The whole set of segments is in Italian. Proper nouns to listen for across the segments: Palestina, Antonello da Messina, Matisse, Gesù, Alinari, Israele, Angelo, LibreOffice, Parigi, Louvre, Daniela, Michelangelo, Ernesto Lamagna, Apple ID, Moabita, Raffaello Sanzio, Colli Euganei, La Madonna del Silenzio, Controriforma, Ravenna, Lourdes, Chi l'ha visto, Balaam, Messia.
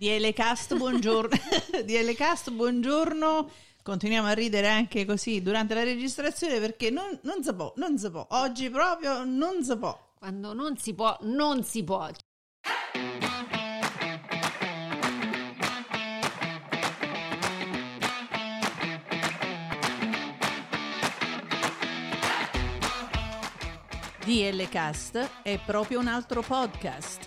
DLcast, buongiorno. DLcast, buongiorno. Continuiamo a ridere anche così durante la registrazione, perché non si può. Oggi proprio non si può. Quando non si può, non si può. DLcast è proprio un altro podcast.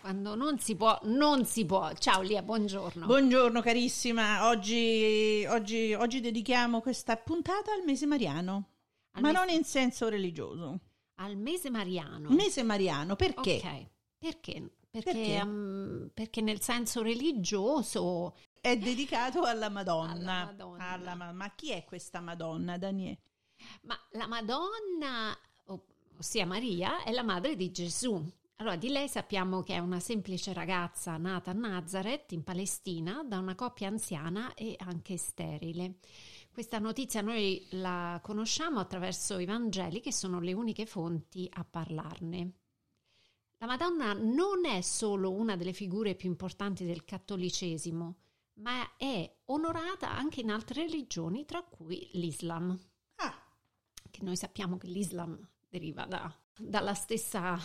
Quando non si può, non si può. Ciao Lia, buongiorno. Buongiorno carissima, oggi dedichiamo questa puntata al mese mariano, non in senso religioso. Al mese mariano? Mese mariano, perché? Ok, perché? Perché nel senso religioso... È dedicato alla Madonna. Alla Madonna. Ma chi è questa Madonna, Daniele? Ma la Madonna, ossia Maria, è la madre di Gesù. Allora, di lei sappiamo che è una semplice ragazza nata a Nazareth, in Palestina, da una coppia anziana e anche sterile. Questa notizia noi la conosciamo attraverso i Vangeli, che sono le uniche fonti a parlarne. La Madonna non è solo una delle figure più importanti del cattolicesimo, ma è onorata anche in altre religioni, tra cui l'Islam. Che noi sappiamo che l'Islam deriva dalla stessa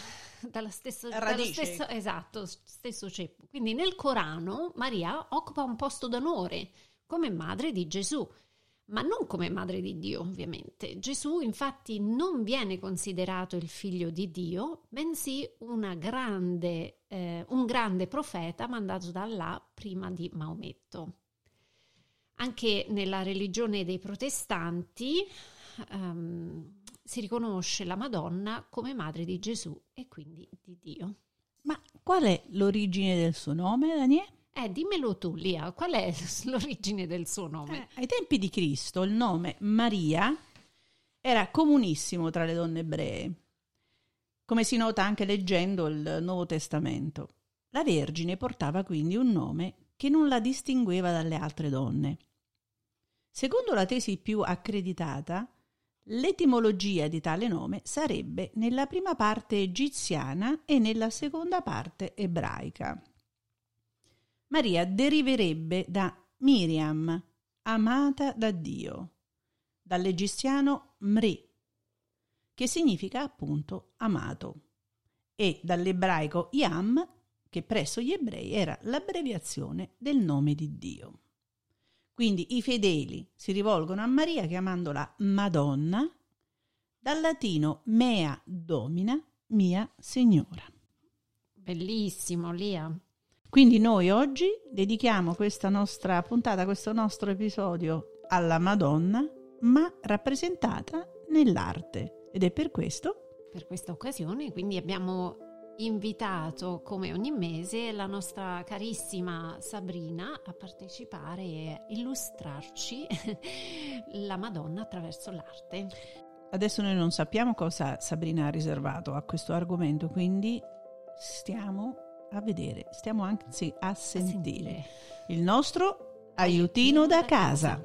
radice, esatto, stesso ceppo. Quindi nel Corano Maria occupa un posto d'onore come madre di Gesù, ma non come madre di Dio, ovviamente. Gesù infatti non viene considerato il figlio di Dio, bensì un grande profeta mandato da Allah prima di Maometto. Anche nella religione dei protestanti si riconosce la Madonna come madre di Gesù e quindi di Dio. Ma qual è l'origine del suo nome, Daniele? Dimmelo tu, Lia, qual è l'origine del suo nome? Ai tempi di Cristo il nome Maria era comunissimo tra le donne ebree, come si nota anche leggendo il Nuovo Testamento. La Vergine portava quindi un nome che non la distingueva dalle altre donne. Secondo la tesi più accreditata, l'etimologia di tale nome sarebbe nella prima parte egiziana e nella seconda parte ebraica. Maria deriverebbe da Miriam, amata da Dio, dall'egiziano Mri, che significa appunto amato, e dall'ebraico Yam, che presso gli ebrei era l'abbreviazione del nome di Dio. Quindi i fedeli si rivolgono a Maria chiamandola Madonna, dal latino mea domina, mia signora. Bellissimo, Lia. Quindi noi oggi dedichiamo questa nostra puntata, questo nostro episodio alla Madonna, ma rappresentata nell'arte. Ed è per questo. Per questa occasione, quindi abbiamo invitato come ogni mese la nostra carissima Sabrina a partecipare e illustrarci la Madonna attraverso l'arte. Adesso noi non sappiamo cosa Sabrina ha riservato a questo argomento, quindi stiamo a vedere, stiamo anzi a sentire il nostro aiutino da casa.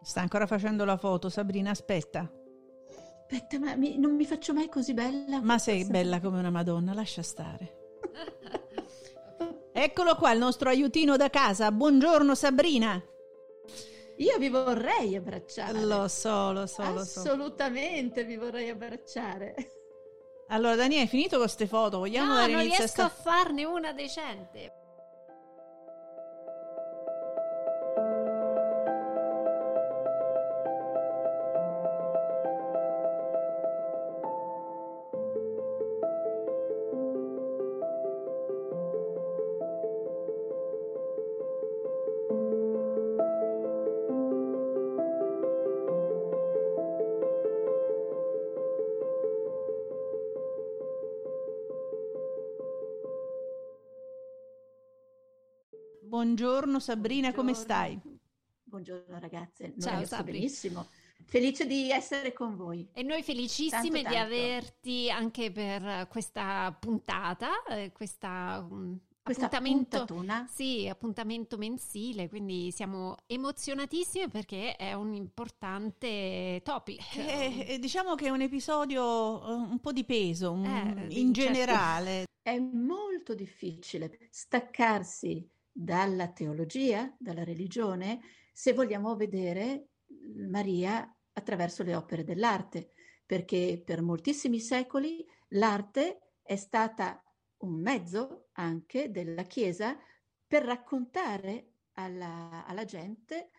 Sta ancora facendo la foto, Sabrina, aspetta, ma non mi faccio mai così bella. Ma sei bella come una Madonna, lascia stare. Eccolo qua il nostro aiutino da casa. Buongiorno Sabrina. Io vi vorrei abbracciare. Lo so. Assolutamente vi vorrei abbracciare. Allora Daniela, hai finito con queste foto? Vogliamo dare inizio? No, non riesco a farne una decente. Buongiorno Sabrina, buongiorno. Come stai? Buongiorno ragazze, ciao Sabrina. Benissimo, felice di essere con voi. E noi felicissime tanto. Di averti anche per questa puntata, questa appuntamento, sì, appuntamento mensile, quindi siamo emozionatissime perché è un importante topic. Diciamo che è un episodio un po' di peso, in generale. È molto difficile staccarsi dalla teologia, dalla religione, se vogliamo vedere Maria attraverso le opere dell'arte, perché per moltissimi secoli l'arte è stata un mezzo anche della Chiesa per raccontare alla gente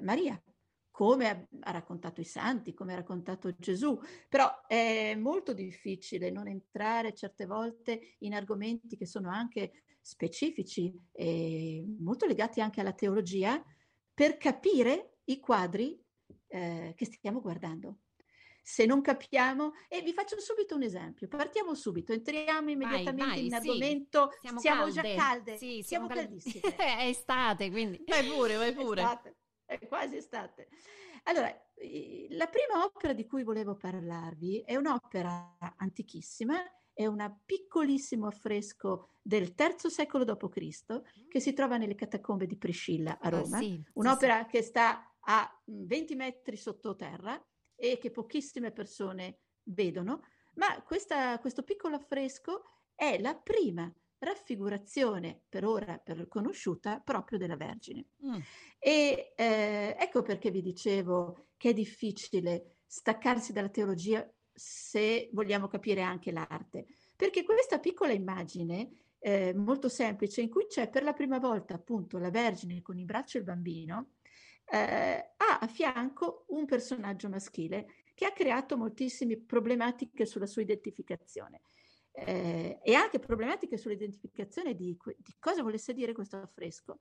Maria, come ha raccontato i santi, come ha raccontato Gesù. Però è molto difficile non entrare certe volte in argomenti che sono anche specifici e molto legati anche alla teologia per capire i quadri che stiamo guardando. Se non capiamo, e vi faccio subito un esempio, partiamo subito, entriamo immediatamente in argomento, sì. siamo calde. Già calde, sì, siamo caldissime. È estate, quindi vai pure. È quasi estate. Allora, la prima opera di cui volevo parlarvi è un'opera antichissima, è un piccolissimo affresco del III secolo d.C. che si trova nelle catacombe di Priscilla a Roma, un'opera che sta a 20 metri sottoterra e che pochissime persone vedono, ma questo piccolo affresco è la prima raffigurazione per ora conosciuta proprio della Vergine. E ecco perché vi dicevo che è difficile staccarsi dalla teologia se vogliamo capire anche l'arte, perché questa piccola immagine molto semplice, in cui c'è per la prima volta appunto la Vergine con in braccio il bambino, ha a fianco un personaggio maschile che ha creato moltissime problematiche sulla sua identificazione. E anche problematiche sull'identificazione di cosa volesse dire questo affresco.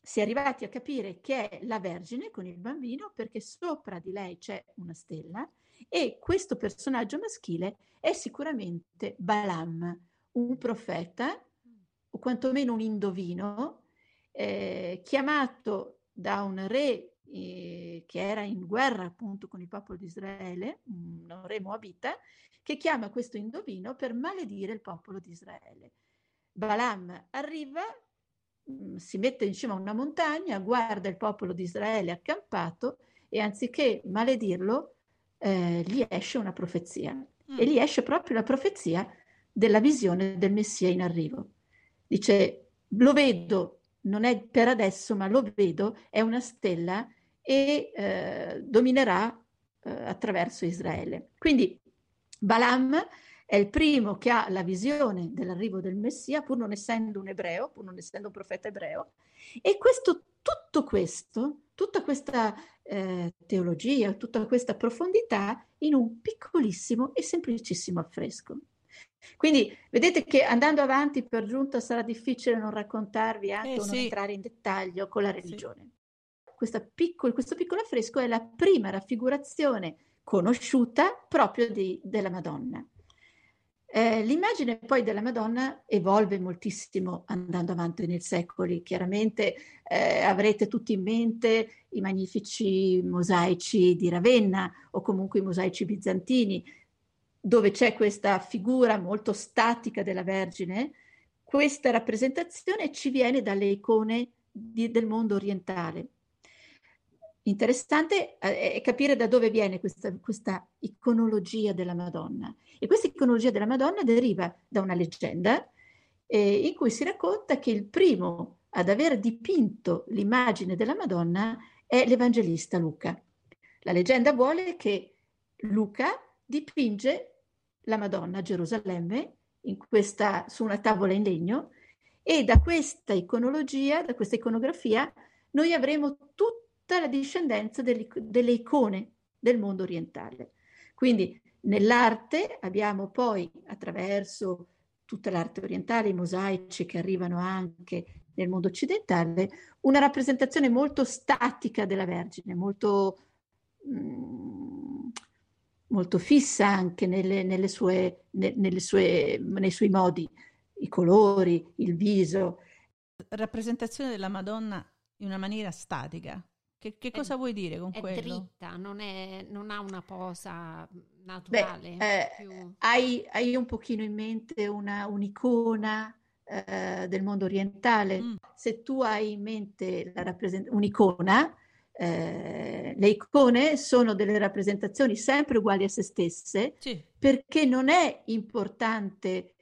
Si è arrivati a capire che è la Vergine con il bambino perché sopra di lei c'è una stella e questo personaggio maschile è sicuramente Balaam, un profeta o quantomeno un indovino chiamato da un re che era in guerra appunto con il popolo di Israele, un re moabita, che chiama questo indovino per maledire il popolo di Israele. Balaam arriva, si mette in cima a una montagna, guarda il popolo di Israele accampato e anziché maledirlo gli esce una profezia. E gli esce proprio la profezia della visione del Messia in arrivo. Dice, lo vedo, non è per adesso, ma lo vedo, è una stella e dominerà attraverso Israele. Quindi Balaam è il primo che ha la visione dell'arrivo del Messia, pur non essendo un ebreo, pur non essendo un profeta ebreo, e tutta questa teologia, tutta questa profondità in un piccolissimo e semplicissimo affresco. Quindi vedete che andando avanti per giunta sarà difficile non raccontarvi anche o non entrare in dettaglio con la religione. Sì. Questo piccolo affresco è la prima raffigurazione conosciuta proprio della Madonna. L'immagine poi della Madonna evolve moltissimo andando avanti nei secoli. Chiaramente avrete tutti in mente i magnifici mosaici di Ravenna o comunque i mosaici bizantini, dove c'è questa figura molto statica della Vergine. Questa rappresentazione ci viene dalle icone del mondo orientale. Interessante è capire da dove viene questa iconologia della Madonna. E questa iconologia della Madonna deriva da una leggenda in cui si racconta che il primo ad aver dipinto l'immagine della Madonna è l'Evangelista Luca. La leggenda vuole che Luca dipinge la Madonna a Gerusalemme su una tavola in legno, e da questa iconologia, da questa iconografia, noi avremo tutta la discendenza delle icone del mondo orientale. Quindi nell'arte abbiamo poi, attraverso tutta l'arte orientale, i mosaici che arrivano anche nel mondo occidentale, una rappresentazione molto statica della Vergine, molto fissa anche nei suoi modi, i colori, il viso. Rappresentazione della Madonna in una maniera statica. Che cosa vuoi dire con quello? È dritta, non ha una posa naturale. Hai un pochino in mente un'icona del mondo orientale? Se tu hai in mente un'icona, le icone sono delle rappresentazioni sempre uguali a se stesse, sì, perché non è importante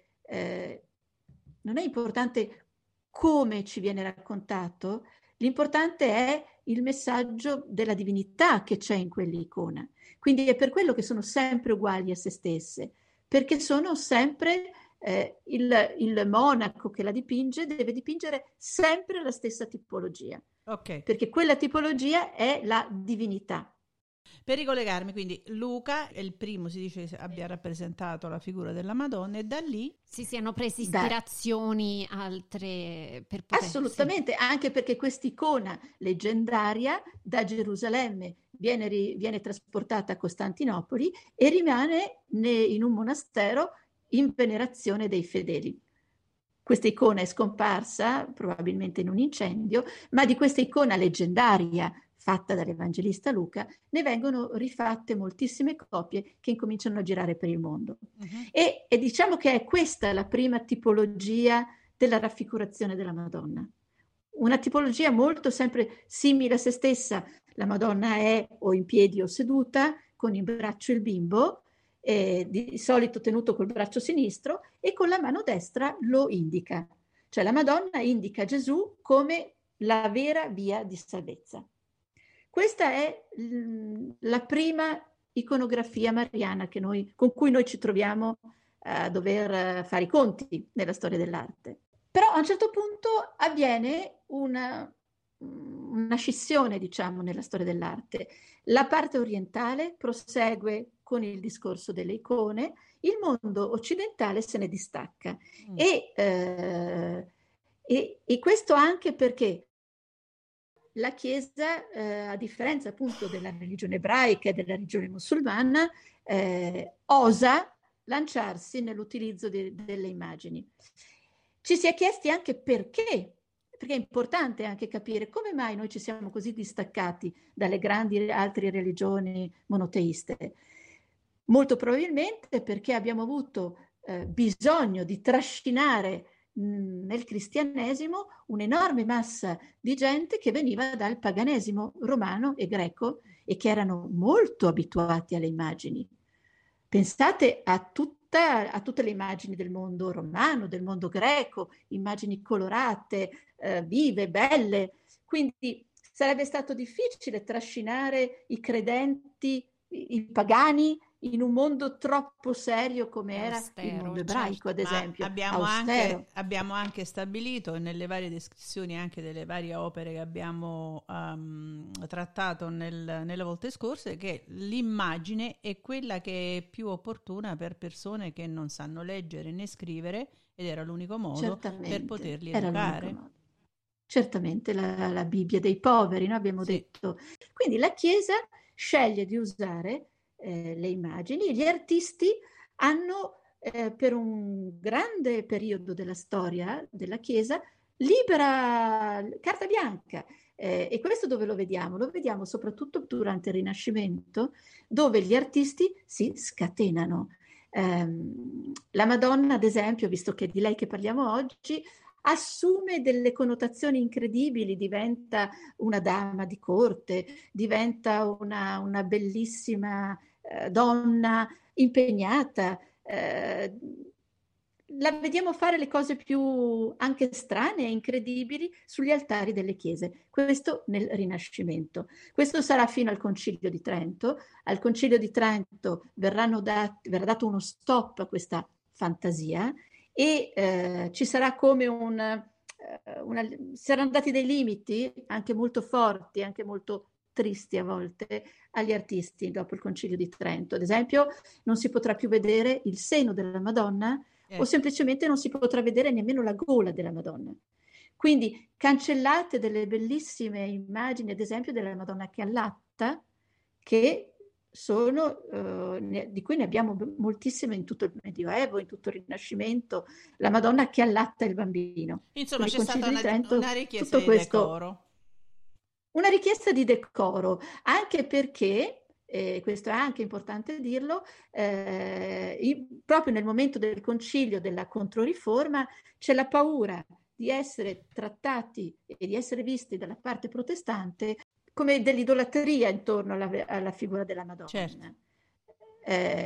come ci viene raccontato, l'importante è il messaggio della divinità che c'è in quell'icona. Quindi è per quello che sono sempre uguali a se stesse, perché sono sempre il monaco che la dipinge deve dipingere sempre la stessa tipologia, okay, perché quella tipologia è la divinità. Per ricollegarmi, quindi Luca è il primo, si dice, abbia rappresentato la figura della Madonna, e da lì si siano presi ispirazioni altre per poter... Assolutamente, anche perché quest'icona leggendaria da Gerusalemme viene trasportata a Costantinopoli e rimane in un monastero in venerazione dei fedeli. Questa icona è scomparsa probabilmente in un incendio, ma di questa icona leggendaria fatta dall'Evangelista Luca ne vengono rifatte moltissime copie che incominciano a girare per il mondo. Uh-huh. E diciamo che è questa la prima tipologia della raffigurazione della Madonna. Una tipologia molto sempre simile a se stessa. La Madonna è o in piedi o seduta, con in braccio il bimbo, di solito tenuto col braccio sinistro, e con la mano destra lo indica. Cioè la Madonna indica Gesù come la vera via di salvezza. Questa è la prima iconografia mariana con cui noi ci troviamo a dover fare i conti nella storia dell'arte. Però a un certo punto avviene una scissione, diciamo, nella storia dell'arte. La parte orientale prosegue con il discorso delle icone, il mondo occidentale se ne distacca. E questo anche perché la Chiesa, a differenza appunto della religione ebraica e della religione musulmana, osa lanciarsi nell'utilizzo delle immagini. Ci si è chiesti anche perché è importante anche capire come mai noi ci siamo così distaccati dalle grandi altre religioni monoteiste. Molto probabilmente perché abbiamo avuto bisogno di trascinare nel cristianesimo un'enorme massa di gente che veniva dal paganesimo romano e greco e che erano molto abituati alle immagini. Pensate a tutte le immagini del mondo romano, del mondo greco, immagini colorate, vive, belle. Quindi sarebbe stato difficile trascinare i credenti, i pagani, in un mondo troppo serio come era il mondo ebraico, certo, ad esempio. Abbiamo anche stabilito nelle varie descrizioni anche delle varie opere che abbiamo trattato nelle volte scorse, che l'immagine è quella che è più opportuna per persone che non sanno leggere né scrivere, ed era l'unico modo, certamente, per poterli educare. Certamente, la Bibbia dei poveri, no? Abbiamo detto. Quindi la Chiesa sceglie di usare le immagini. Gli artisti hanno per un grande periodo della storia della Chiesa libera carta bianca, e questo dove lo vediamo? Lo vediamo soprattutto durante il Rinascimento, dove gli artisti si scatenano. La Madonna, ad esempio, visto che è di lei che parliamo oggi, assume delle connotazioni incredibili, diventa una dama di corte, diventa una bellissima donna impegnata. la vediamo fare le cose più anche strane e incredibili sugli altari delle chiese, questo nel Rinascimento. Questo sarà fino al Concilio di Trento. Al Concilio di Trento verrà dato uno stop a questa fantasia e ci sarà come saranno dati dei limiti anche molto forti, anche molto tristi a volte, agli artisti dopo il Concilio di Trento. Ad esempio, non si potrà più vedere il seno della Madonna o semplicemente non si potrà vedere nemmeno la gola della Madonna. Quindi cancellate delle bellissime immagini, ad esempio della Madonna che allatta, che sono, di cui ne abbiamo moltissime in tutto il Medioevo, in tutto il Rinascimento, la Madonna che allatta il bambino. Insomma, c'è stata una richiesta di decoro. Una richiesta di decoro, anche perché... questo è anche importante dirlo, proprio nel momento del concilio, della Controriforma, c'è la paura di essere trattati e di essere visti dalla parte protestante come dell'idolatria intorno alla figura della Madonna. Certo.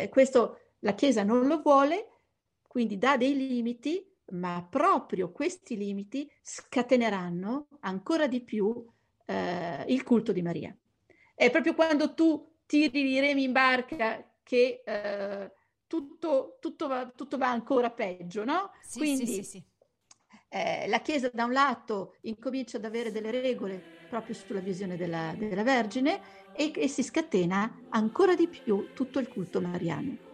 Questo la Chiesa non lo vuole, quindi dà dei limiti, ma proprio questi limiti scateneranno ancora di più il culto di Maria. È proprio quando tu tiri i remi in barca che tutto va ancora peggio, no? Sì, quindi sì. La Chiesa da un lato incomincia ad avere delle regole proprio sulla visione della Vergine e si scatena ancora di più tutto il culto mariano.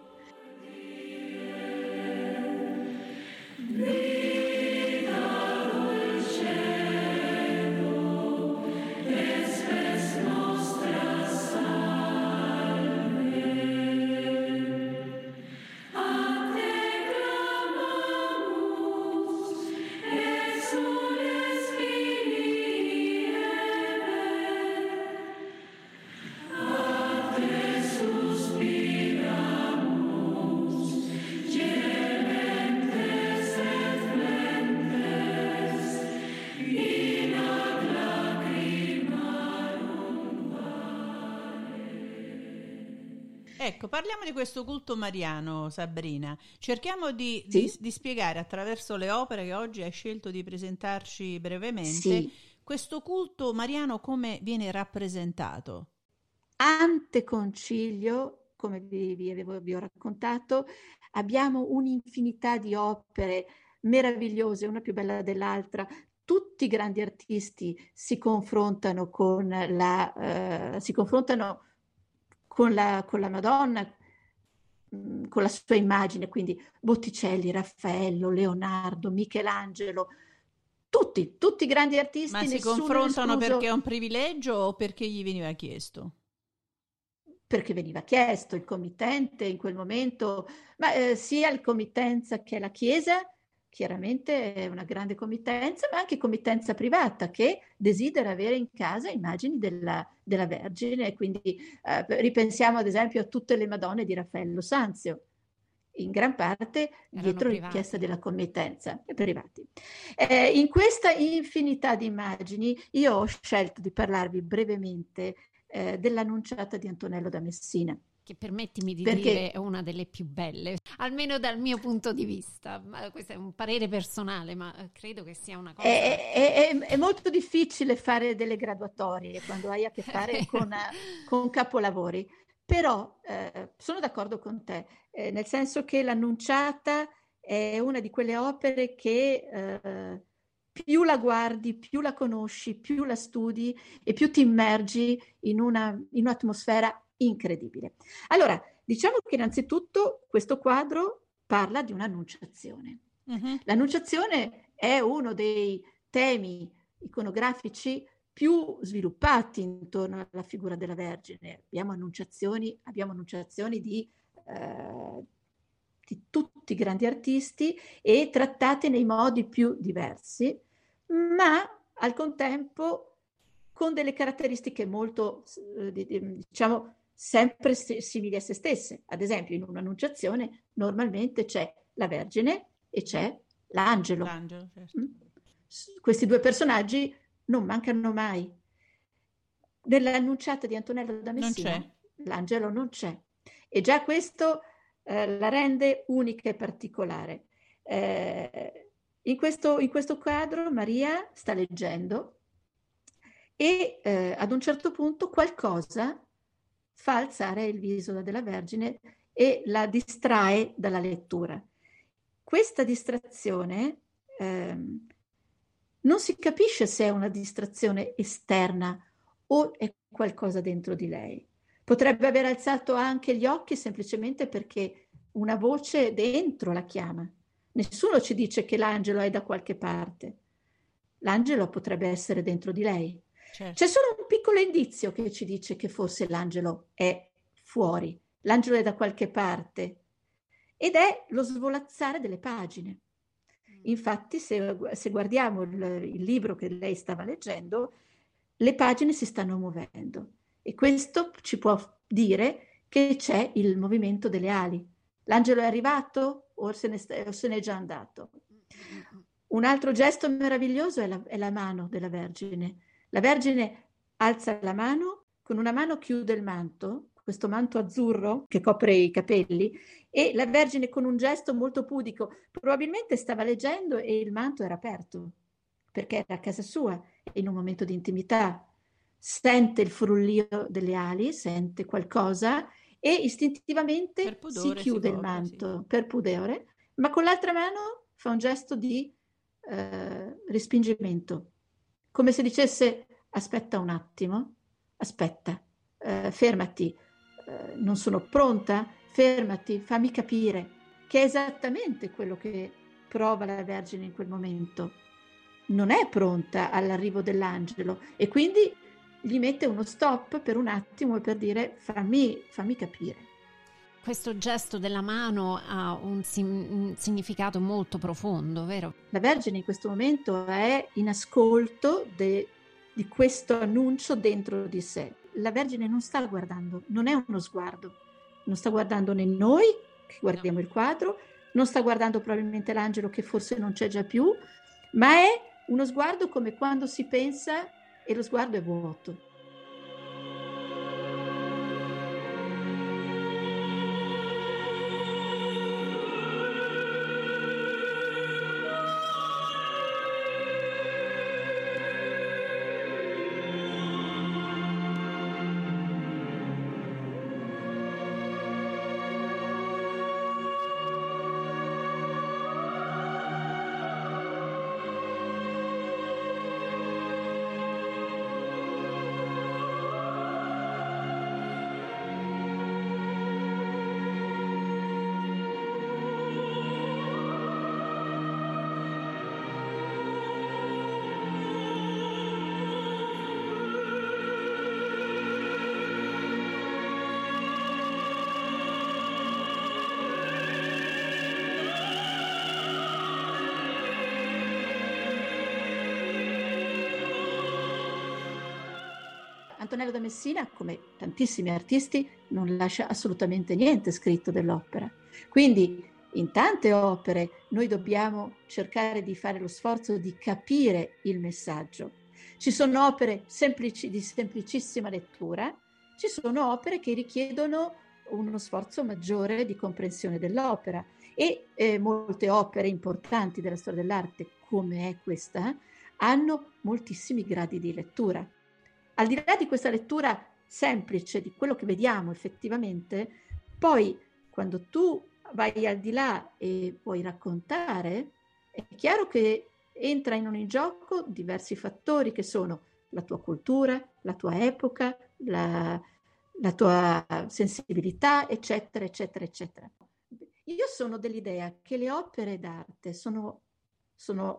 Ecco, parliamo di questo culto mariano, Sabrina. Cerchiamo di spiegare attraverso le opere che oggi hai scelto di presentarci brevemente, questo culto mariano come viene rappresentato. Anteconcilio, come vi ho raccontato, abbiamo un'infinità di opere meravigliose, una più bella dell'altra. Tutti i grandi artisti si confrontano con la Madonna, con la sua immagine, quindi Botticelli, Raffaello, Leonardo, Michelangelo, tutti i grandi artisti. Ma si confrontano perché è un privilegio o perché gli veniva chiesto? Perché veniva chiesto il committente in quel momento, ma sia il committenza che la Chiesa, chiaramente è una grande committenza, ma anche committenza privata che desidera avere in casa immagini della Vergine. Quindi ripensiamo ad esempio a tutte le Madonne di Raffaello Sanzio, in gran parte dietro richiesta della committenza, privati. In questa infinità di immagini io ho scelto di parlarvi brevemente dell'Annunciata di Antonello da Messina. Che, permettimi di dire, è una delle più belle, almeno dal mio punto di vista. Questo è un parere personale, ma credo che sia una cosa... È molto difficile fare delle graduatorie quando hai a che fare con capolavori, però sono d'accordo con te, nel senso che l'Annunciata è una di quelle opere che più la guardi, più la conosci, più la studi e più ti immergi in un'atmosfera incredibile. Allora, diciamo che innanzitutto questo quadro parla di un'annunciazione. Uh-huh. L'annunciazione è uno dei temi iconografici più sviluppati intorno alla figura della Vergine. Abbiamo annunciazioni di tutti i grandi artisti e trattate nei modi più diversi, ma al contempo con delle caratteristiche molto, diciamo, sempre simili a se stesse. Ad esempio, in un'annunciazione normalmente c'è la Vergine e c'è l'angelo. L'angelo, certo. Questi due personaggi non mancano mai. Nell'Annunciata di Antonello da Messina l'angelo non c'è, e già questo la rende unica e particolare. In questo quadro Maria sta leggendo e ad un certo punto qualcosa fa alzare il viso della Vergine e la distrae dalla lettura. Questa distrazione non si capisce se è una distrazione esterna o è qualcosa dentro di lei. Potrebbe aver alzato anche gli occhi semplicemente perché una voce dentro la chiama. Nessuno ci dice che l'angelo è da qualche parte. L'angelo potrebbe essere dentro di lei. Certo. C'è solo un piccolo indizio che ci dice che forse l'angelo è fuori. L'angelo è da qualche parte. Ed è lo svolazzare delle pagine. Infatti, se guardiamo il libro che lei stava leggendo, le pagine si stanno muovendo. E questo ci può dire che c'è il movimento delle ali. L'angelo è arrivato o se n'è già andato. Un altro gesto meraviglioso è la mano della Vergine. La Vergine alza la mano, con una mano chiude il manto, questo manto azzurro che copre i capelli, e la Vergine con un gesto molto pudico, probabilmente stava leggendo e il manto era aperto, perché era a casa sua, in un momento di intimità. Sente il frullio delle ali, sente qualcosa e istintivamente si chiude il manto, sì, per pudore, ma con l'altra mano fa un gesto di respingimento, come se dicesse aspetta un attimo, aspetta, fermati, non sono pronta, fermati, fammi capire, che è esattamente quello che prova la Vergine in quel momento. Non è pronta all'arrivo dell'angelo e quindi gli mette uno stop per un attimo per dire fammi capire. Questo gesto della mano ha un significato molto profondo, vero? La Vergine in questo momento è in ascolto di questo annuncio dentro di sé. La Vergine non sta guardando, non è uno sguardo, non sta guardando né noi che guardiamo il quadro, non sta guardando probabilmente l'angelo che forse non c'è già più, ma è uno sguardo come quando si pensa e lo sguardo è vuoto. Antonello da Messina, come tantissimi artisti, non lascia assolutamente niente scritto dell'opera. Quindi in tante opere noi dobbiamo cercare di fare lo sforzo di capire il messaggio. Ci sono opere semplici, di semplicissima lettura, ci sono opere che richiedono uno sforzo maggiore di comprensione dell'opera e molte opere importanti della storia dell'arte, come è questa, hanno moltissimi gradi di lettura. Al di là di questa lettura semplice, di quello che vediamo effettivamente, poi quando tu vai al di là e vuoi raccontare, è chiaro che entra in ogni gioco diversi fattori che sono la tua cultura, la tua epoca, la tua sensibilità, eccetera, eccetera, eccetera. Io sono dell'idea che le opere d'arte sono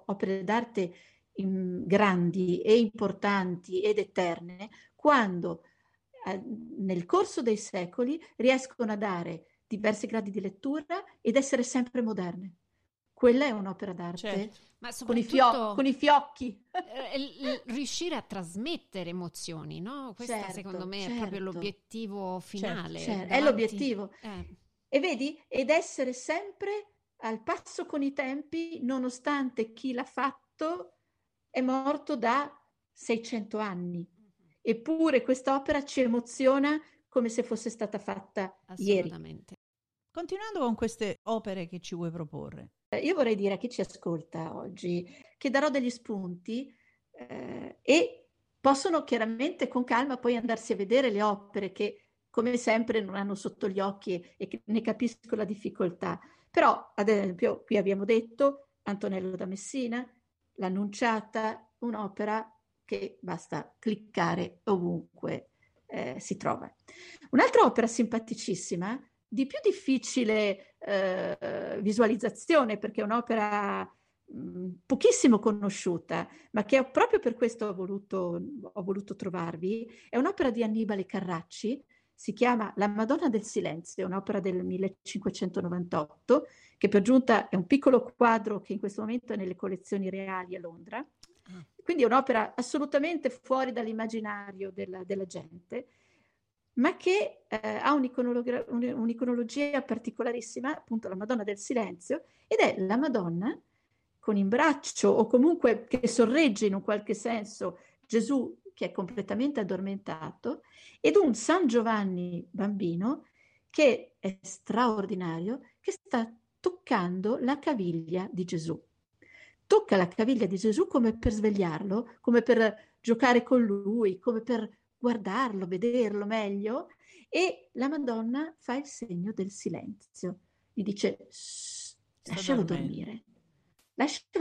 opere d'arte grandi e importanti ed eterne quando nel corso dei secoli riescono a dare diversi gradi di lettura ed essere sempre moderne. Quella è un'opera d'arte, certo. Ma soprattutto con i fiocchi. Riuscire a trasmettere emozioni, no? Questo, certo, secondo me, certo, è proprio l'obiettivo finale. Certo, certo. È l'obiettivo. E vedi? Ed essere sempre al passo con i tempi, nonostante chi l'ha fatto è morto da 600 anni, eppure quest'opera ci emoziona come se fosse stata fatta ieri. Assolutamente. Continuando con queste opere che ci vuoi proporre. Io vorrei dire a chi ci ascolta oggi che darò degli spunti e possono chiaramente con calma poi andarsi a vedere le opere che come sempre non hanno sotto gli occhi e che ne capisco la difficoltà. Però, ad esempio, qui abbiamo detto Antonello da Messina, l'Annunciata, un'opera che basta cliccare ovunque si trova. Un'altra opera simpaticissima, di più difficile visualizzazione, perché è un'opera pochissimo conosciuta, ma che proprio per questo ho voluto trovarvi, è un'opera di Annibale Carracci, si chiama La Madonna del Silenzio, un'opera del 1598, che per giunta è un piccolo quadro che in questo momento è nelle collezioni reali a Londra, quindi è un'opera assolutamente fuori dall'immaginario della gente, ma che ha un'iconologia particolarissima, appunto la Madonna del Silenzio, ed è la Madonna con in braccio o comunque che sorregge in un qualche senso Gesù che è completamente addormentato, ed un San Giovanni bambino che è straordinario, che sta toccando la caviglia di Gesù. Tocca la caviglia di Gesù come per svegliarlo, come per giocare con lui, come per guardarlo, vederlo meglio, e la Madonna fa il segno del silenzio. Gli dice, lascialo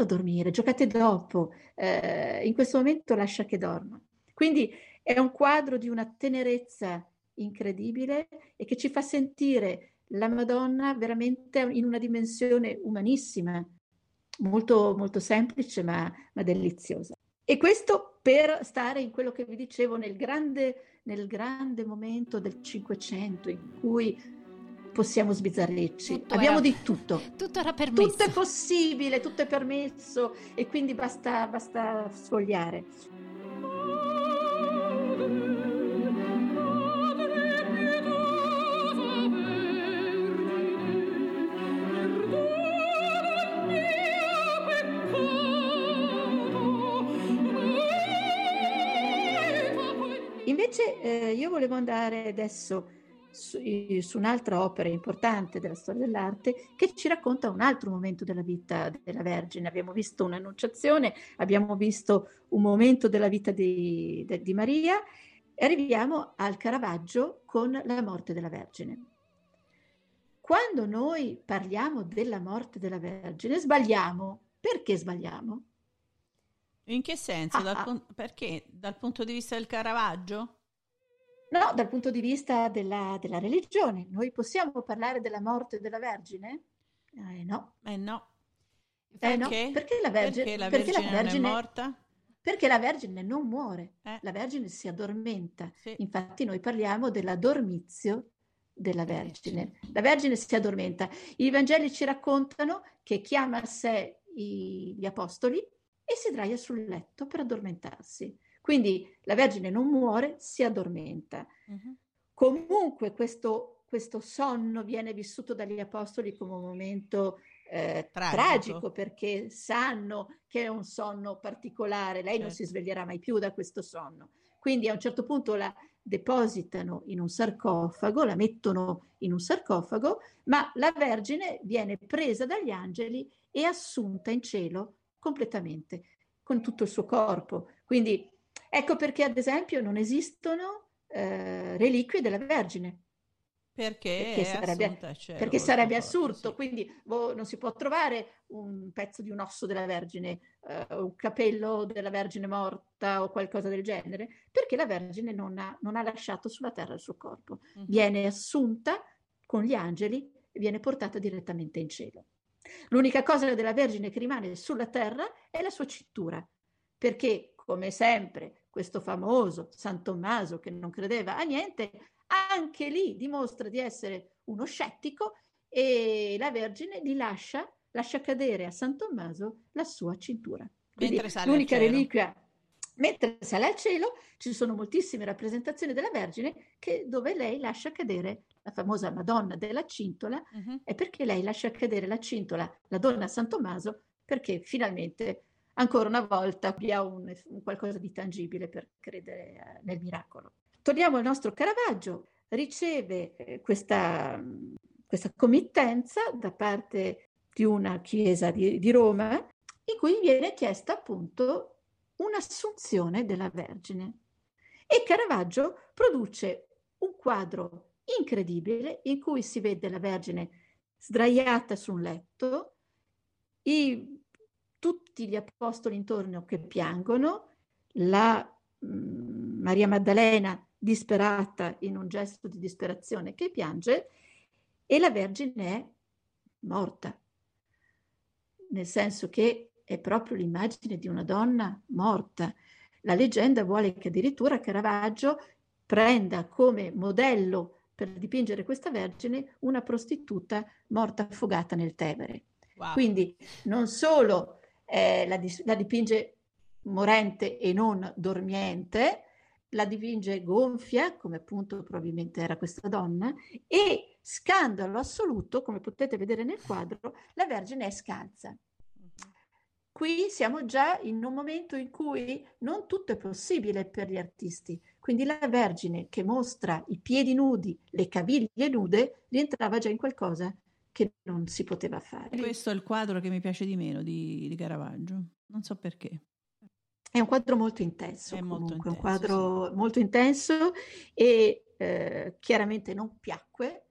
dormire, giocate dopo, in questo momento lascia che dorma. Quindi è un quadro di una tenerezza incredibile e che ci fa sentire la Madonna veramente in una dimensione umanissima, molto, molto semplice ma deliziosa. E questo per stare in quello che vi dicevo nel grande momento del Cinquecento in cui possiamo sbizzarrirci, tutto era permesso. Tutto è possibile, tutto è permesso e quindi basta sfogliare. Invece io volevo andare adesso su un'altra opera importante della storia dell'arte che ci racconta un altro momento della vita della Vergine. Abbiamo visto un'annunciazione, abbiamo visto un momento della vita di Maria e arriviamo al Caravaggio con la morte della Vergine. Quando noi parliamo della morte della Vergine sbagliamo. Perché sbagliamo? In che senso? Perché? Dal punto di vista del Caravaggio? No, dal punto di vista della religione. Noi possiamo parlare della morte della Vergine? No. Perché? Perché la Vergine non è morta? Perché la Vergine non muore, la Vergine si addormenta. Sì. Infatti noi parliamo della dormizio della Vergine. La Vergine si addormenta. I Vangeli ci raccontano che chiama a sé gli apostoli e si draia sul letto per addormentarsi. Quindi la Vergine non muore, si addormenta. Uh-huh. Comunque questo sonno viene vissuto dagli apostoli come un momento tragico, perché sanno che è un sonno particolare, lei certo. Non si sveglierà mai più da questo sonno. Quindi a un certo punto la depositano in un sarcofago, la mettono in un sarcofago, ma la Vergine viene presa dagli angeli e assunta in cielo completamente, con tutto il suo corpo. Quindi ecco perché, ad esempio, non esistono reliquie della Vergine. Perché sarebbe assurdo. Sì. Quindi non si può trovare un pezzo di un osso della Vergine, un capello della Vergine morta o qualcosa del genere, perché la Vergine non ha lasciato sulla terra il suo corpo. Mm-hmm. Viene assunta con gli angeli e viene portata direttamente in cielo. L'unica cosa della Vergine che rimane sulla terra è la sua cintura, perché, come sempre, questo famoso San Tommaso che non credeva a niente, anche lì dimostra di essere uno scettico e la Vergine gli lascia cadere a San Tommaso la sua cintura. Quindi l'unica reliquia, mentre sale al cielo, ci sono moltissime rappresentazioni della Vergine dove lei lascia cadere la famosa Madonna della Cintola, uh-huh. È perché lei lascia cadere la cintola, la donna a San Tommaso, perché finalmente ancora una volta abbia un qualcosa di tangibile per credere nel miracolo. Torniamo al nostro Caravaggio, riceve questa questa committenza da parte di una chiesa di Roma, in cui viene chiesta appunto un'assunzione della Vergine. E Caravaggio produce un quadro incredibile in cui si vede la Vergine sdraiata su un letto, tutti gli apostoli intorno che piangono, la Maria Maddalena disperata in un gesto di disperazione che piange, e la Vergine è morta, nel senso che è proprio l'immagine di una donna morta. La leggenda vuole che addirittura Caravaggio prenda come modello per dipingere questa Vergine una prostituta morta affogata nel Tevere. Wow. Quindi non solo la dipinge morente e non dormiente, la dipinge gonfia, come appunto probabilmente era questa donna, e scandalo assoluto, come potete vedere nel quadro, la Vergine è scalza. Qui siamo già in un momento in cui non tutto è possibile per gli artisti, quindi la Vergine che mostra i piedi nudi, le caviglie nude, rientrava già in qualcosa che non si poteva fare. Questo è il quadro che mi piace di meno di Caravaggio, non so perché. È un quadro molto intenso, un quadro molto intenso e chiaramente non piacque,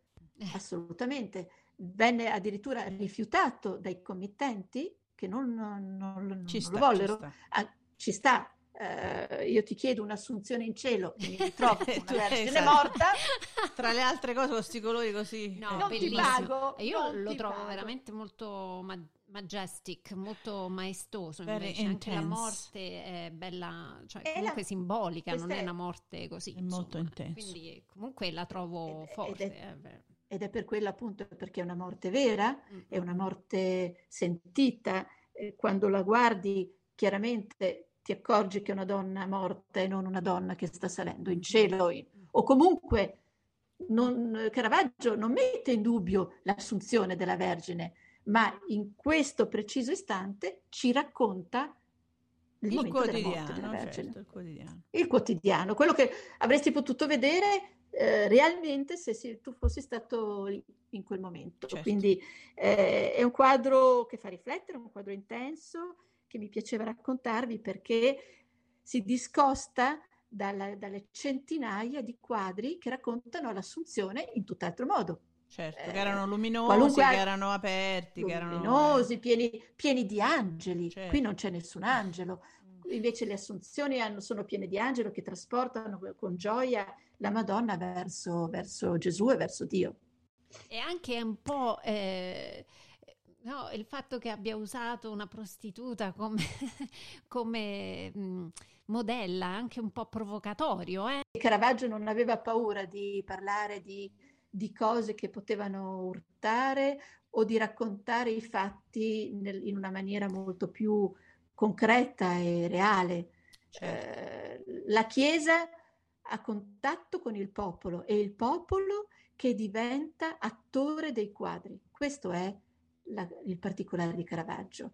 assolutamente. Venne addirittura rifiutato dai committenti che non lo vollero. Ci sta, io ti chiedo un'assunzione in cielo, mi trovo una Vergine morta. Tra le altre cose, questi colori così. No, non bellissimo. Ti pago. Io lo trovo veramente molto... majestic, molto maestoso, invece anche la morte è bella, cioè comunque è simbolica, non è una morte così, è molto intensa. Quindi comunque la trovo forte. Ed è per quello appunto, perché è una morte vera, è una morte sentita, quando la guardi chiaramente ti accorgi che è una donna morta e non una donna che sta salendo in cielo, o comunque Caravaggio non mette in dubbio l'assunzione della Vergine, ma in questo preciso istante ci racconta il momento quotidiano, della morte della Vergine. Certo, il quotidiano, quello che avresti potuto vedere realmente se tu fossi stato lì in quel momento. Certo. Quindi è un quadro che fa riflettere, un quadro intenso, che mi piaceva raccontarvi perché si discosta dalle centinaia di quadri che raccontano l'assunzione in tutt'altro modo. Certo, che erano luminosi, che erano aperti, pieni di angeli. Certo. Qui non c'è nessun angelo. Invece le assunzioni sono piene di angeli che trasportano con gioia la Madonna verso Gesù e verso Dio. E anche un po'... il fatto che abbia usato una prostituta come modella, anche un po' provocatorio. Caravaggio non aveva paura di parlare di cose che potevano urtare o di raccontare i fatti in una maniera molto più concreta e reale. Certo. La Chiesa ha contatto con il popolo, e il popolo che diventa attore dei quadri. Questo è il particolare di Caravaggio.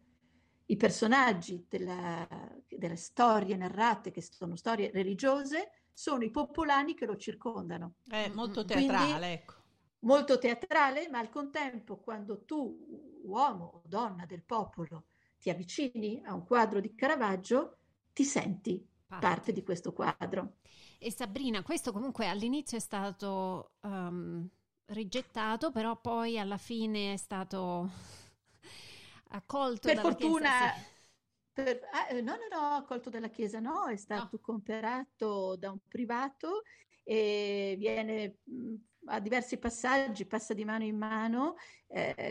I personaggi delle storie narrate, che sono storie religiose, sono i popolani che lo circondano. È molto teatrale. Quindi, ecco. Molto teatrale, ma al contempo, quando tu, uomo o donna del popolo, ti avvicini a un quadro di Caravaggio, ti senti parte di questo quadro. E Sabrina, questo comunque all'inizio è stato rigettato, però poi alla fine è stato accolto per dalla fortuna. Chiesa, sì. Accolto dalla Chiesa no, è stato comperato da un privato e viene a diversi passaggi, passa di mano in mano,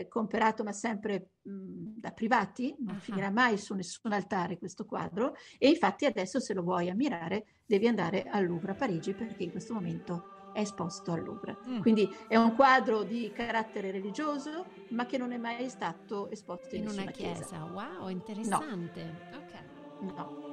comperato ma sempre da privati, non finirà mai su nessun altare questo quadro, e infatti adesso se lo vuoi ammirare devi andare al Louvre a Parigi, perché in questo momento è esposto al Louvre. Quindi è un quadro di carattere religioso, ma che non è mai stato esposto in una chiesa. Wow, interessante. No. Ok. No.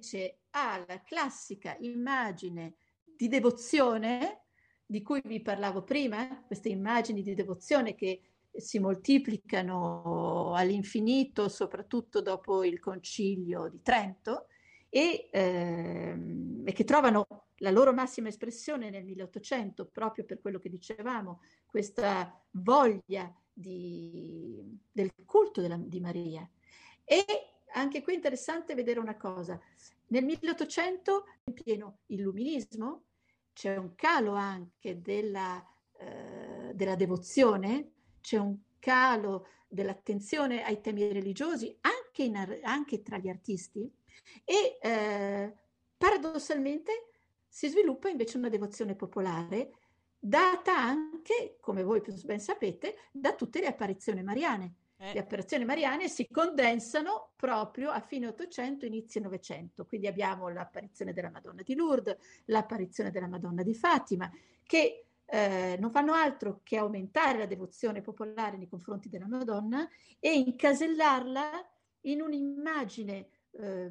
invece ha la classica immagine di devozione di cui vi parlavo prima, queste immagini di devozione che si moltiplicano all'infinito, soprattutto dopo il Concilio di Trento, e che trovano la loro massima espressione nel 1800, proprio per quello che dicevamo, questa voglia del culto di Maria. E anche qui è interessante vedere una cosa, nel 1800, in pieno illuminismo, c'è un calo anche della devozione, c'è un calo dell'attenzione ai temi religiosi, anche tra gli artisti, e paradossalmente si sviluppa invece una devozione popolare, data anche, come voi ben sapete, da tutte le apparizioni mariane. Le apparizioni mariane si condensano proprio a fine 800, inizio 900, quindi abbiamo l'apparizione della Madonna di Lourdes, l'apparizione della Madonna di Fatima, che non fanno altro che aumentare la devozione popolare nei confronti della Madonna e incasellarla in un'immagine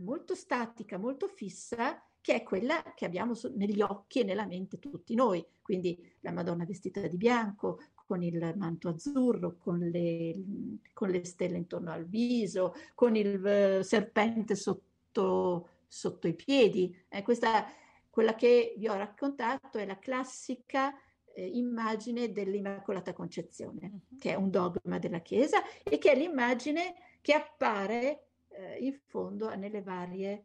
molto statica, molto fissa, che è quella che abbiamo negli occhi e nella mente tutti noi, quindi la Madonna vestita di bianco, con il manto azzurro, con le stelle intorno al viso, con il serpente sotto i piedi. Quella che vi ho raccontato è la classica immagine dell'Immacolata Concezione, che è un dogma della Chiesa e che è l'immagine che appare in fondo nelle varie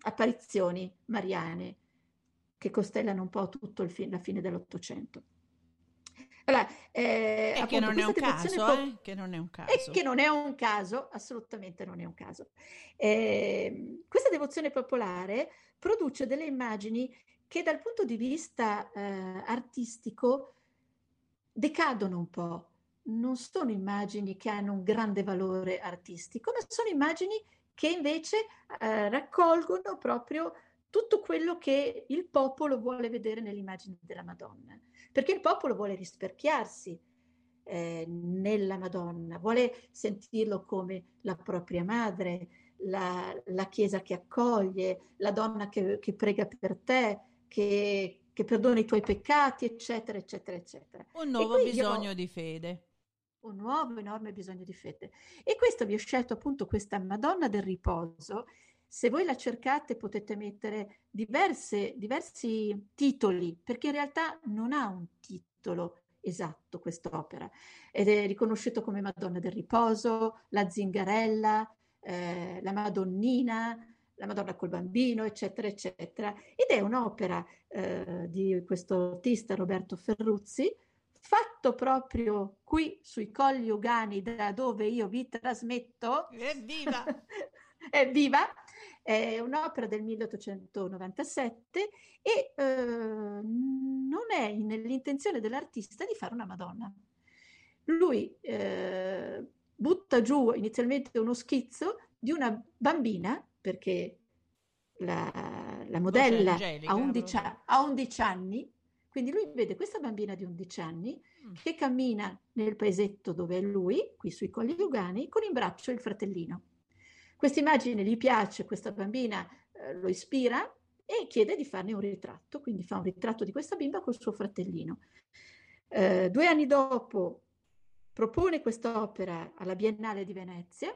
apparizioni mariane che costellano un po' tutto la fine dell'Ottocento. Allora, appunto, che non è un caso, che non è un caso. E che non è un caso, assolutamente non è un caso. Questa devozione popolare produce delle immagini che dal punto di vista artistico decadono un po'. Non sono immagini che hanno un grande valore artistico, ma sono immagini che invece raccolgono proprio tutto quello che il popolo vuole vedere nell'immagine della Madonna, perché il popolo vuole rispecchiarsi nella Madonna, vuole sentirlo come la propria madre, la Chiesa che accoglie, la donna che prega per te, che perdona i tuoi peccati, eccetera, eccetera, eccetera. Un nuovo bisogno di fede. Un nuovo enorme bisogno di fede. E questo vi ho scelto appunto questa Madonna del Riposo. Se voi la cercate potete mettere diversi titoli, perché in realtà non ha un titolo esatto quest'opera, ed è riconosciuto come Madonna del Riposo, la Zingarella, la Madonnina, la Madonna col Bambino, eccetera, eccetera. Ed è un'opera di questo artista Roberto Ferruzzi, fatto proprio qui sui Colli Euganei, da dove io vi trasmetto. Evviva! Evviva! È un'opera del 1897 e non è nell'intenzione dell'artista di fare una Madonna. Lui butta giù inizialmente uno schizzo di una bambina, perché la modella ha 11 anni, quindi lui vede questa bambina di 11 anni che cammina nel paesetto dove è lui, qui sui Colli Euganei, con in braccio il fratellino. Questa immagine gli piace, questa bambina lo ispira e chiede di farne un ritratto, quindi fa un ritratto di questa bimba col suo fratellino. 2 anni dopo propone quest'opera alla Biennale di Venezia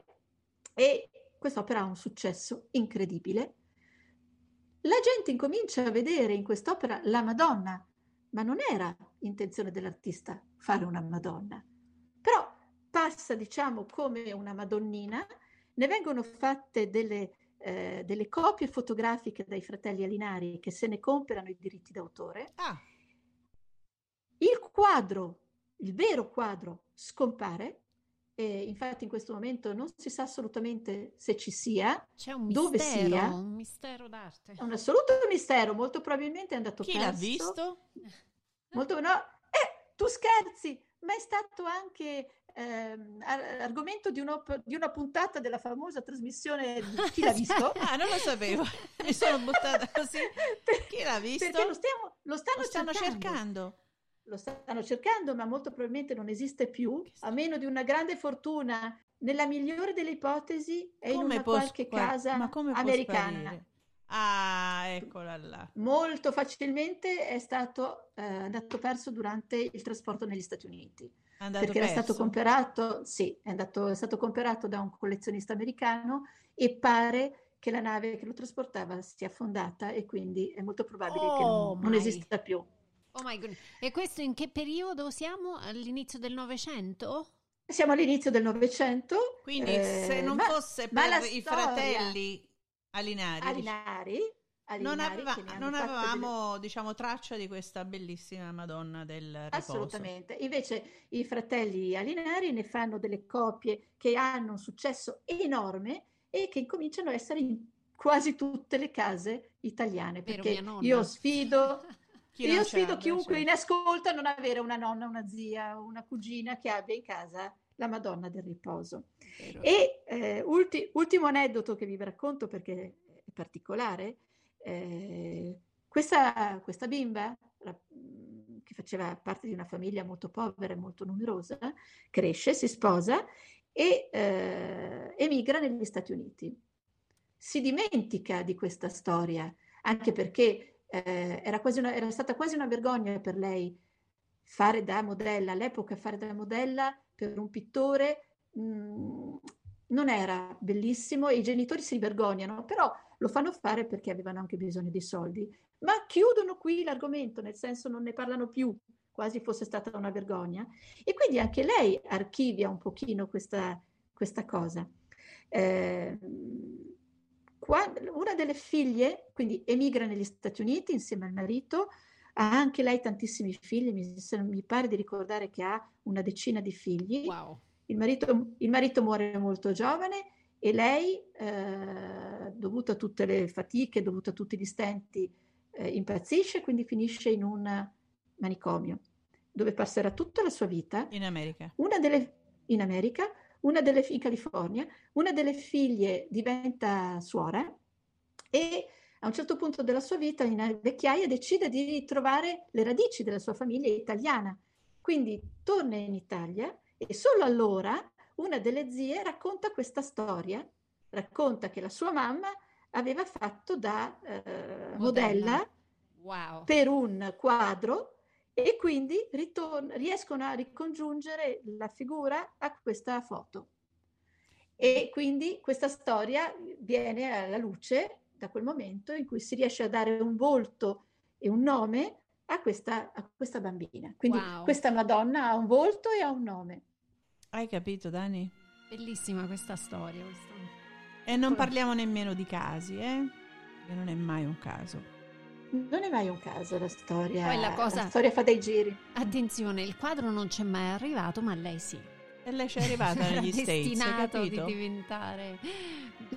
e quest'opera ha un successo incredibile. La gente incomincia a vedere in quest'opera la Madonna, ma non era intenzione dell'artista fare una Madonna. Però passa, diciamo, come una Madonnina. Ne vengono fatte delle copie fotografiche dai fratelli Alinari, che se ne comprano i diritti d'autore. Il quadro, il vero quadro, scompare, e infatti in questo momento non si sa assolutamente se ci sia, c'è un mistero, dove sia. Un mistero d'arte. È un assoluto mistero, molto probabilmente è andato perso. Chi l'ha visto? Tu scherzi, ma è stato anche argomento di una puntata della famosa trasmissione Chi l'ha visto? Non lo sapevo, mi sono buttata così. Chi l'ha visto? Perché lo stanno cercando. Lo stanno cercando, ma molto probabilmente non esiste più, a meno di una grande fortuna nella migliore delle ipotesi è come in una qualche casa americana. Sparire? Ah, eccola là. Molto facilmente è stato andato perso durante il trasporto negli Stati Uniti. Era stato comperato, sì, è stato comperato da un collezionista americano e pare che la nave che lo trasportava sia affondata e quindi è molto probabile che non esista più. Oh my God. E questo in che periodo siamo? All'inizio del Novecento? Siamo all'inizio del Novecento. Quindi se non fosse per i fratelli Alinari non avevamo diciamo traccia di questa bellissima Madonna del Riposo. Assolutamente, invece i fratelli Alinari ne fanno delle copie che hanno un successo enorme e che cominciano a essere in quasi tutte le case italiane, perché io sfido chiunque in ascolto a non avere una nonna, una zia, una cugina che abbia in casa la Madonna del Riposo. E ultimo aneddoto che vi racconto perché è particolare, questa bimba che faceva parte di una famiglia molto povera e molto numerosa, cresce, si sposa e emigra negli Stati Uniti. Si dimentica di questa storia, anche perché era stata quasi una vergogna per lei fare da modella. All'epoca fare da modella per un pittore non era bellissimo e i genitori si vergognano, però lo fanno fare perché avevano anche bisogno di soldi. Ma chiudono qui l'argomento, nel senso non ne parlano più, quasi fosse stata una vergogna. E quindi anche lei archivia un pochino questa cosa. Una delle figlie, quindi emigra negli Stati Uniti insieme al marito, ha anche lei tantissimi figli, mi pare di ricordare che ha una decina di figli. Wow. Il marito muore molto giovane e lei, dovuta a tutte le fatiche, dovuta a tutti gli stenti, impazzisce, quindi finisce in un manicomio dove passerà tutta la sua vita. In America. In California. Una delle figlie diventa suora e a un certo punto della sua vita, in vecchiaia, decide di trovare le radici della sua famiglia italiana. Quindi torna in Italia e solo allora una delle zie racconta questa storia, racconta che la sua mamma aveva fatto da modella. Wow. Per un quadro e quindi riescono a ricongiungere la figura a questa foto. E quindi questa storia viene alla luce da quel momento in cui si riesce a dare un volto e un nome a questa bambina. Quindi Questa Madonna ha un volto e ha un nome. Hai capito, Dani? Bellissima questa storia. E non parliamo nemmeno di casi, che non è mai un caso. Non è mai un caso la storia. Poi la storia fa dei giri. Attenzione, il quadro non c'è mai arrivato, ma lei sì. E lei c'è arrivata negli States, capito? Di diventare...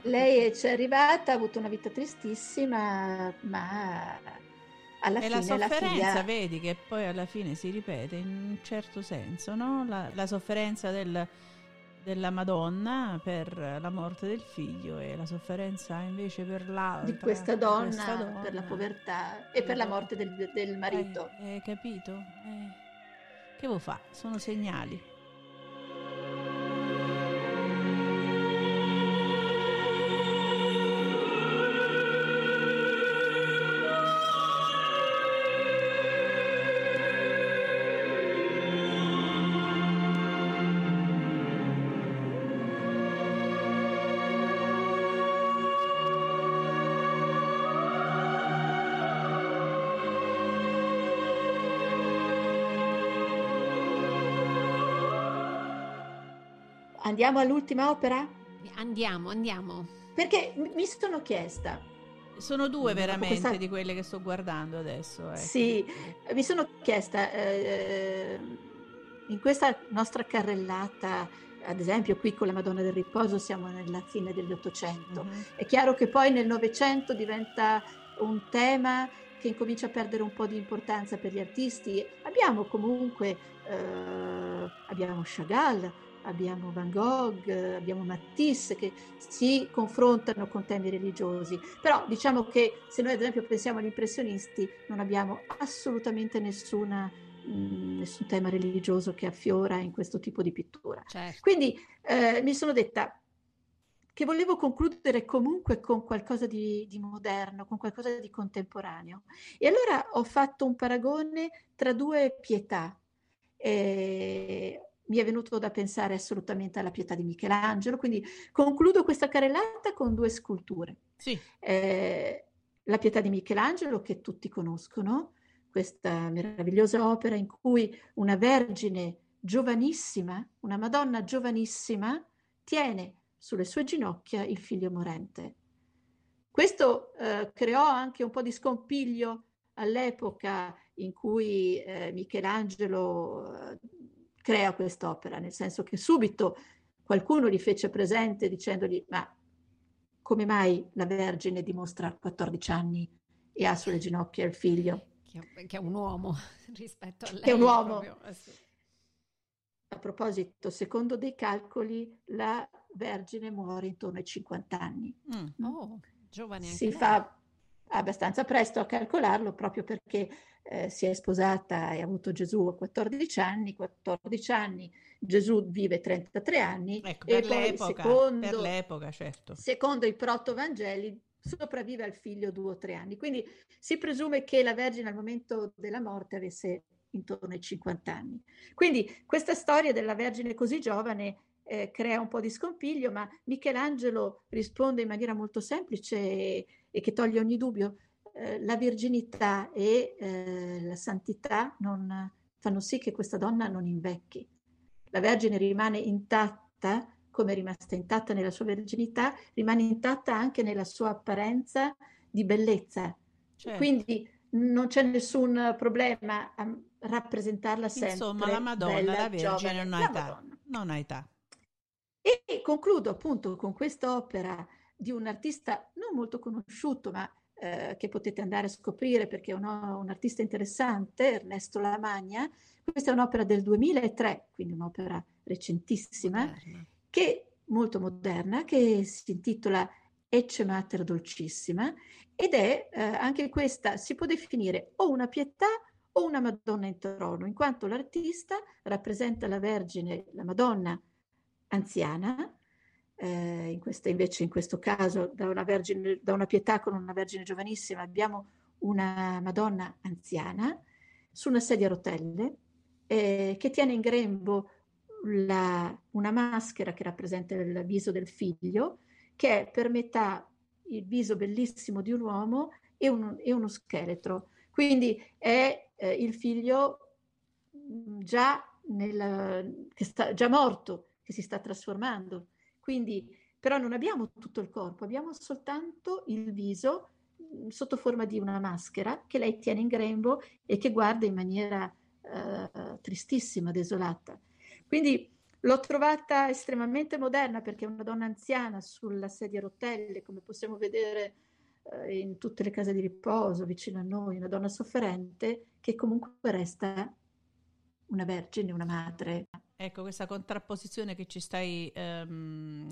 Lei c'è arrivata, ha avuto una vita tristissima, ma alla fine... E la sofferenza, vedi, che poi alla fine si ripete in un certo senso, no? La sofferenza della Madonna per la morte del figlio e la sofferenza invece per l'altra, di questa donna per la povertà e per la morte del marito. Capito? Che vuoi fare? Sono segnali. Andiamo all'ultima opera? Andiamo. Perché mi sono chiesta. Sono due veramente di quelle che sto guardando adesso. Ecco. Sì, mi sono chiesta, in questa nostra carrellata, ad esempio qui con la Madonna del Riposo siamo nella fine dell'Ottocento. Mm-hmm. È chiaro che poi nel Novecento diventa un tema che incomincia a perdere un po' di importanza per gli artisti. Abbiamo comunque, Chagall, abbiamo Van Gogh, abbiamo Matisse che si confrontano con temi religiosi, però diciamo che se noi ad esempio pensiamo agli impressionisti non abbiamo assolutamente nessuna nessun tema religioso che affiora in questo tipo di pittura. Certo. Quindi mi sono detta che volevo concludere comunque con qualcosa di moderno, con qualcosa di contemporaneo. E allora ho fatto un paragone tra due pietà. Mi è venuto da pensare assolutamente alla pietà di Michelangelo, quindi concludo questa carrellata con due sculture. Sì. La pietà di Michelangelo, che tutti conoscono, questa meravigliosa opera in cui una vergine giovanissima, una Madonna giovanissima, tiene sulle sue ginocchia il figlio morente. Questo creò anche un po' di scompiglio all'epoca in cui Michelangelo crea quest'opera, nel senso che subito qualcuno gli fece presente dicendogli: ma come mai la Vergine dimostra 14 anni e ha sulle ginocchia il figlio? Che è un uomo rispetto a lei. Che è un uomo. Proprio, sì. A proposito, secondo dei calcoli, la Vergine muore intorno ai 50 anni. Giovane anche. Si lei. Fa abbastanza presto a calcolarlo, proprio perché si è sposata e ha avuto Gesù a 14 anni, Gesù vive 33 anni. Ecco, e per l'epoca, certo. Secondo i protovangeli sopravvive al figlio 2 o 3 anni. Quindi si presume che la Vergine al momento della morte avesse intorno ai 50 anni. Quindi questa storia della Vergine così giovane crea un po' di scompiglio, ma Michelangelo risponde in maniera molto semplice e che toglie ogni dubbio. La virginità e la santità non fanno sì che questa donna non invecchi. La Vergine rimane intatta, come è rimasta intatta nella sua virginità, rimane intatta anche nella sua apparenza di bellezza. Certo. Quindi non c'è nessun problema a rappresentarla sempre. Insomma, la Madonna, bella, la Vergine, non ha età. E concludo appunto con questa opera di un artista non molto conosciuto, ma che potete andare a scoprire perché è un artista interessante, Ernesto Lamagna. Questa è un'opera del 2003, quindi un'opera recentissima, moderna. Che molto moderna, che si intitola Ecce Mater Dolcissima, ed è anche questa, si può definire o una pietà o una Madonna in trono, in quanto l'artista rappresenta la Vergine, la Madonna anziana, in questo caso da una pietà con una Vergine giovanissima abbiamo una Madonna anziana su una sedia a rotelle che tiene in grembo una maschera che rappresenta il viso del figlio, che è per metà il viso bellissimo di un uomo e uno scheletro. Quindi è il figlio già morto, che si sta trasformando. Quindi, però non abbiamo tutto il corpo, abbiamo soltanto il viso sotto forma di una maschera che lei tiene in grembo e che guarda in maniera tristissima, desolata. Quindi l'ho trovata estremamente moderna perché è una donna anziana sulla sedia a rotelle, come possiamo vedere in tutte le case di riposo vicino a noi, una donna sofferente che comunque resta una vergine, una madre. Ecco, questa contrapposizione che ci stai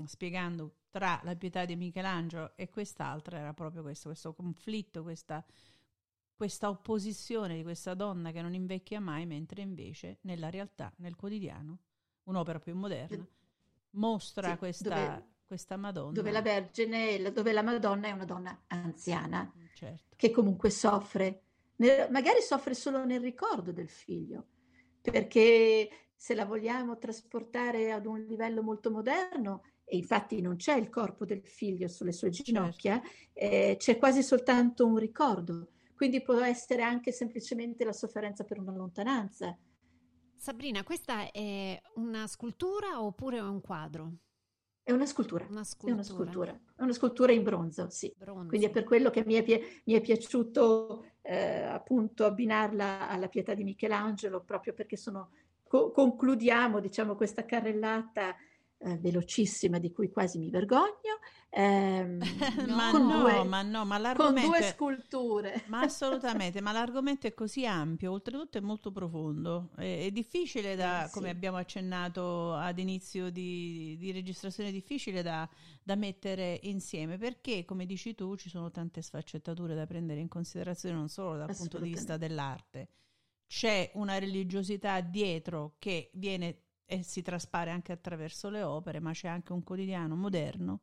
spiegando tra la pietà di Michelangelo e quest'altra era proprio questo conflitto, questa opposizione di questa donna che non invecchia mai, mentre invece nella realtà, nel quotidiano, un'opera più moderna mostra questa Madonna. Dove la Madonna è una donna anziana, certo, che comunque soffre, magari soffre solo nel ricordo del figlio, perché se la vogliamo trasportare ad un livello molto moderno, e infatti non c'è il corpo del figlio sulle sue ginocchia, c'è quasi soltanto un ricordo, quindi può essere anche semplicemente la sofferenza per una lontananza. Sabrina, questa è una scultura oppure è un quadro? È una scultura. È una scultura in bronzo, sì. Bronzo. Quindi è per quello che mi è piaciuto appunto abbinarla alla pietà di Michelangelo, proprio perché concludiamo, diciamo, questa carrellata velocissima di cui quasi mi vergogno. L'argomento con due sculture. Ma assolutamente, ma l'argomento è così ampio, oltretutto è molto profondo, è difficile da, come abbiamo accennato ad inizio di registrazione, difficile da mettere insieme, perché come dici tu ci sono tante sfaccettature da prendere in considerazione non solo dal punto di vista dell'arte. c'è una religiosità dietro che viene e si traspare anche attraverso le opere, ma c'è anche un quotidiano moderno,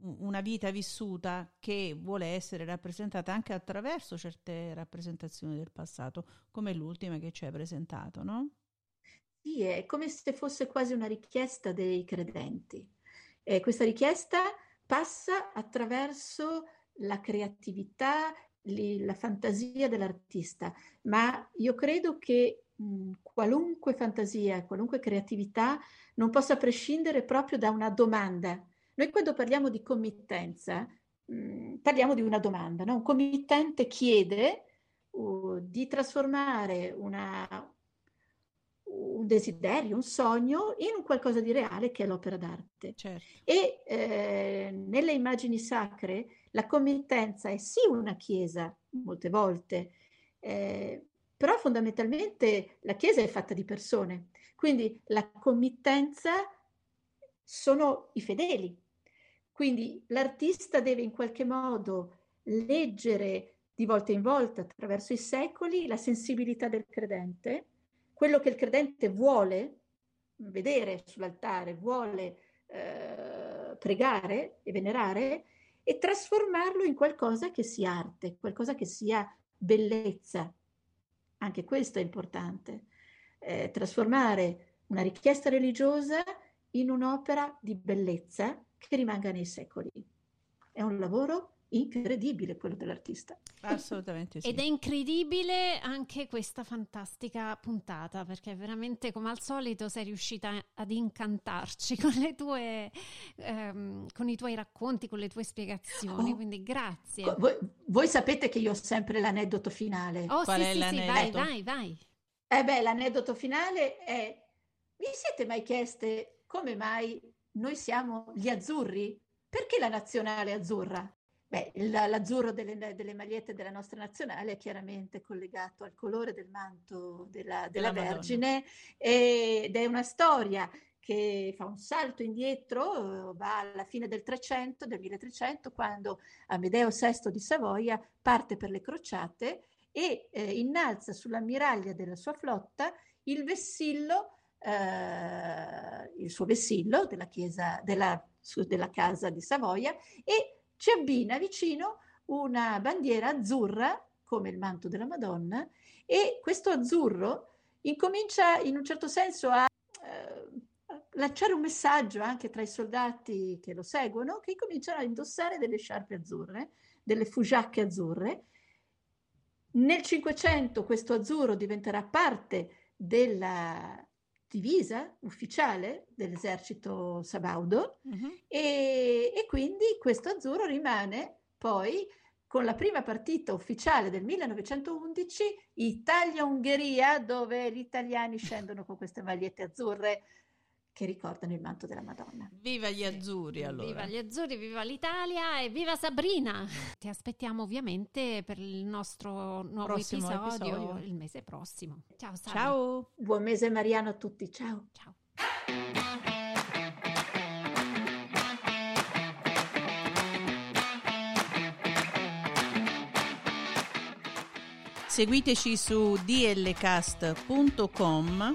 una vita vissuta che vuole essere rappresentata anche attraverso certe rappresentazioni del passato, come l'ultima che ci hai presentato, no? Sì, è come se fosse quasi una richiesta dei credenti. Questa richiesta passa attraverso la creatività, la fantasia dell'artista, ma io credo che qualunque fantasia, qualunque creatività non possa prescindere proprio da una domanda. Noi quando parliamo di committenza parliamo di una domanda, no? Un committente chiede di trasformare un desiderio, un sogno in un qualcosa di reale che è l'opera d'arte. Certo. E nelle immagini sacre la committenza è sì una chiesa molte volte, però fondamentalmente la Chiesa è fatta di persone, quindi la committenza sono i fedeli. Quindi l'artista deve in qualche modo leggere di volta in volta attraverso i secoli la sensibilità del credente, quello che il credente vuole vedere sull'altare, vuole pregare e venerare, e trasformarlo in qualcosa che sia arte, qualcosa che sia bellezza. Anche questo è importante, trasformare una richiesta religiosa in un'opera di bellezza che rimanga nei secoli. È un lavoro incredibile quello dell'artista. Assolutamente sì. Ed è incredibile anche questa fantastica puntata, perché veramente come al solito sei riuscita ad incantarci con le tue con i tuoi racconti, con le tue spiegazioni, quindi grazie. Voi sapete che io ho sempre l'aneddoto finale. Qual è l'aneddoto? Vai. L'aneddoto finale è: vi siete mai chieste come mai noi siamo gli azzurri? Perché la nazionale è azzurra? L'azzurro delle magliette della nostra nazionale è chiaramente collegato al colore del manto della Vergine, ed è una storia che fa un salto indietro, va alla fine del 1300, quando Amedeo VI di Savoia parte per le crociate e innalza sull'ammiraglia della sua flotta il suo vessillo della chiesa della casa di Savoia, e ci abbina vicino una bandiera azzurra, come il manto della Madonna, e questo azzurro incomincia in un certo senso a lanciare un messaggio anche tra i soldati che lo seguono, che cominciano a indossare delle sciarpe azzurre, delle fugiacche azzurre. Nel 500 questo azzurro diventerà parte della divisa ufficiale dell'esercito sabaudo, e quindi questo azzurro rimane poi, con la prima partita ufficiale del 1911, Italia-Ungheria, dove gli italiani scendono con queste magliette azzurre che ricordano il manto della Madonna. Viva gli azzurri, allora! Viva gli azzurri, viva l'Italia e viva Sabrina! Ti aspettiamo ovviamente per il nostro nuovo episodio il mese prossimo. Ciao Sabrina! Ciao! Buon mese mariano a tutti, ciao! Ciao! Seguiteci su dlcast.com,